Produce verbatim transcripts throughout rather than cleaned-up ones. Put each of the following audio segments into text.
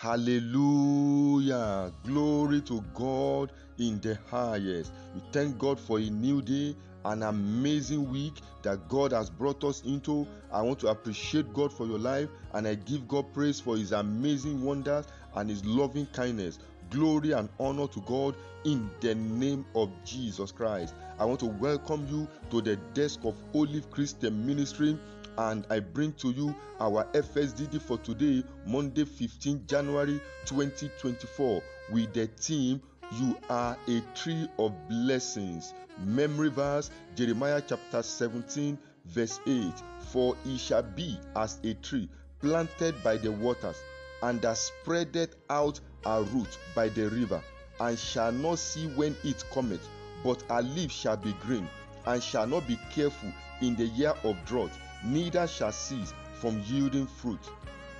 Hallelujah. Glory to God in the highest. We thank God for a new day, an amazing week that God has brought us into. I want to appreciate God for your life, and I give God praise for his amazing wonders and his loving kindness. Glory and honor to God in the name of Jesus Christ. I want to welcome you to the desk of Olive Christian Ministry, and I bring to you our F S D D for today, Monday fifteenth January twenty twenty-four, with the theme, You Are a Tree of Blessings. Memory verse, Jeremiah chapter seventeen verse eight. For it shall be as a tree planted by the waters, and that spreadeth out her root by the river, and shall not see when it cometh, but her leaf shall be green, and shall not be careful in the year of drought, neither shall cease from yielding fruit.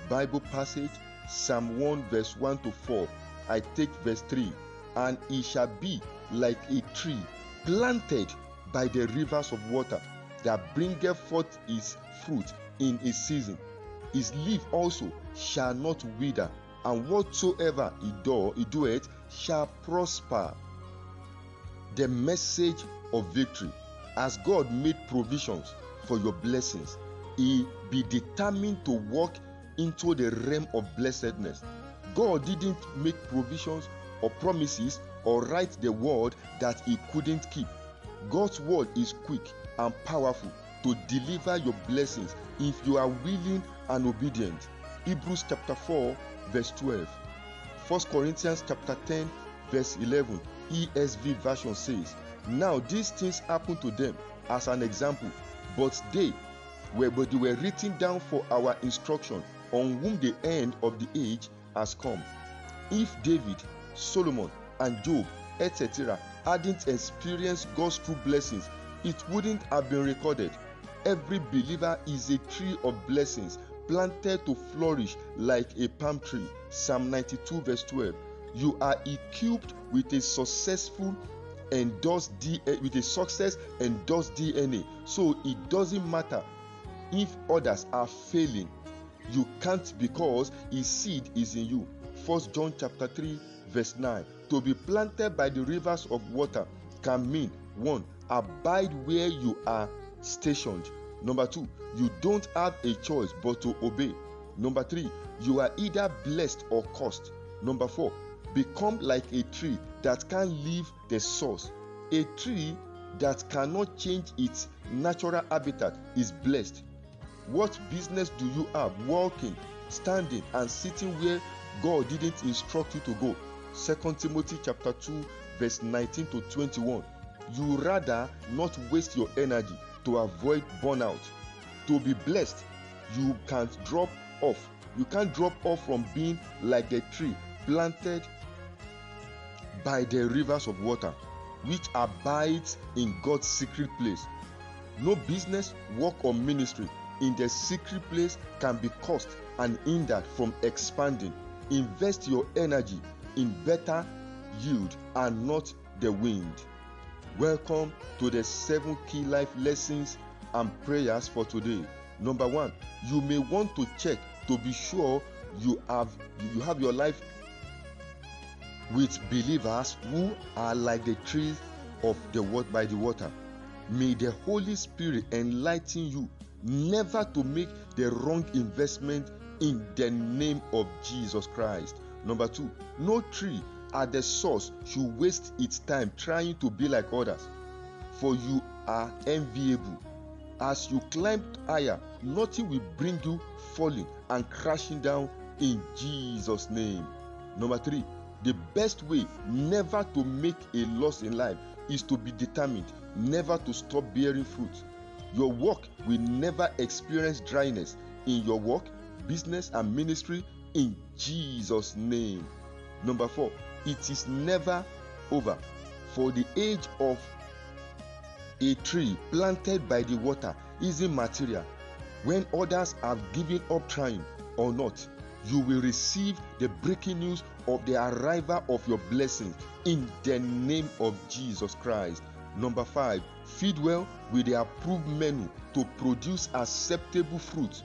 Bible passage, Psalm one verse one to four. I take verse three. And it shall be like a tree planted by the rivers of water, that bringeth forth its fruit in its season. His leaf also shall not wither, and whatsoever he do, he doeth shall prosper. The message of victory. As God made provisions for your blessings, he be determined to walk into the realm of blessedness. God didn't make provisions or promises or write the word that he couldn't keep. God's word is quick and powerful to deliver your blessings if you are willing and obedient. Hebrews chapter four verse twelve. First Corinthians chapter ten verse eleven, E S V version says, Now these things happened to them as an example, but they were, but they were written down for our instruction, on whom the end of the age has come. If David, Solomon, and Job, et cetera hadn't experienced God's true blessings, it wouldn't have been recorded. Every believer is a tree of blessings, planted to flourish like a palm tree. Psalm ninety-two verse twelve. You are equipped with a successful and does with a success and does D N A, so it doesn't matter if others are failing. You can't, because his seed is in you. First John chapter three verse nine. To be planted by the rivers of water can mean, one, abide where you are stationed. Number two, you don't have a choice but to obey. Number three, you are either blessed or cursed. Number four, become like a tree that can't leave the source. A tree that cannot change its natural habitat is blessed. What business do you have walking, standing, and sitting where God didn't instruct you to go? Second Timothy chapter two verse nineteen to twenty-one. You rather not waste your energy to avoid burnout. To be blessed, you can't drop off. You can't drop off from being like the tree planted by the rivers of water, which abides in God's secret place. No business, work, or ministry in the secret place can be cursed and hindered from expanding. Invest your energy in better yield and not the wind. Welcome to the seven key life lessons and prayers for today. Number one, you may want to check to be sure you have you have your life with believers who are like the trees of the word by the water. May the Holy Spirit enlighten you never to make the wrong investment in the name of Jesus Christ. Number two, no tree at the source should waste its time trying to be like others, for you are enviable. As you climb higher, nothing will bring you falling and crashing down in Jesus' name. Number three, the best way never to make a loss in life is to be determined never to stop bearing fruit. Your work will never experience dryness in your work, business, and ministry in Jesus' name. Number four, it is never over, for the age of a tree planted by the water is immaterial. When others have given up trying or not, you will receive the breaking news of the arrival of your blessings in the name of Jesus Christ. Number five, feed well with the approved menu to produce acceptable fruit.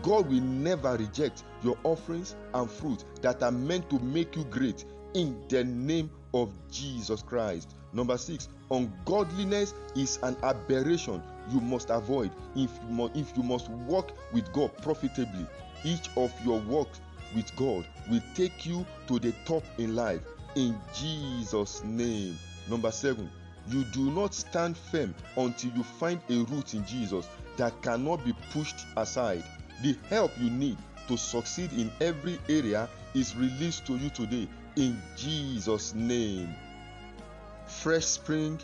God will never reject your offerings and fruit that are meant to make you great in the name of Jesus Christ. Number six, ungodliness is an aberration you must avoid if you must, if you must walk with God profitably. Each of your walks with God will take you to the top in life, in Jesus' name. Number seven, you do not stand firm until you find a root in Jesus that cannot be pushed aside. The help you need to succeed in every area is released to you today, in Jesus' name. Fresh Spring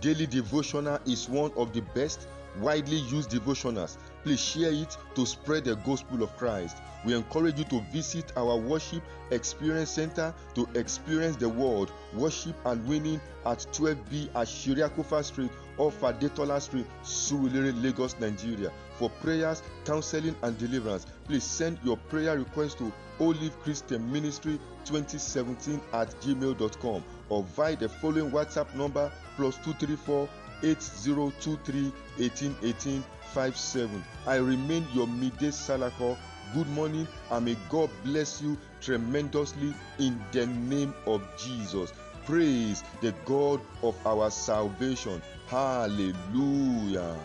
Daily Devotional is one of the best widely used devotionals. Please share it to spread the gospel of Christ. We encourage you to visit our Worship Experience Center to experience the word, worship, and winning at twelve B at Shiriakufa Street or Fadetola Street, Surulere, Lagos, Nigeria. For prayers, counseling, and deliverance, please send your prayer request to Olive Christian Ministry twenty seventeen at gmail dot com or via the following WhatsApp number plus two three four, eight zero two three, one eight one eight five seven. I remain your midday Salako. Good morning, and may God bless you tremendously in the name of Jesus. Praise the God of our salvation. Hallelujah.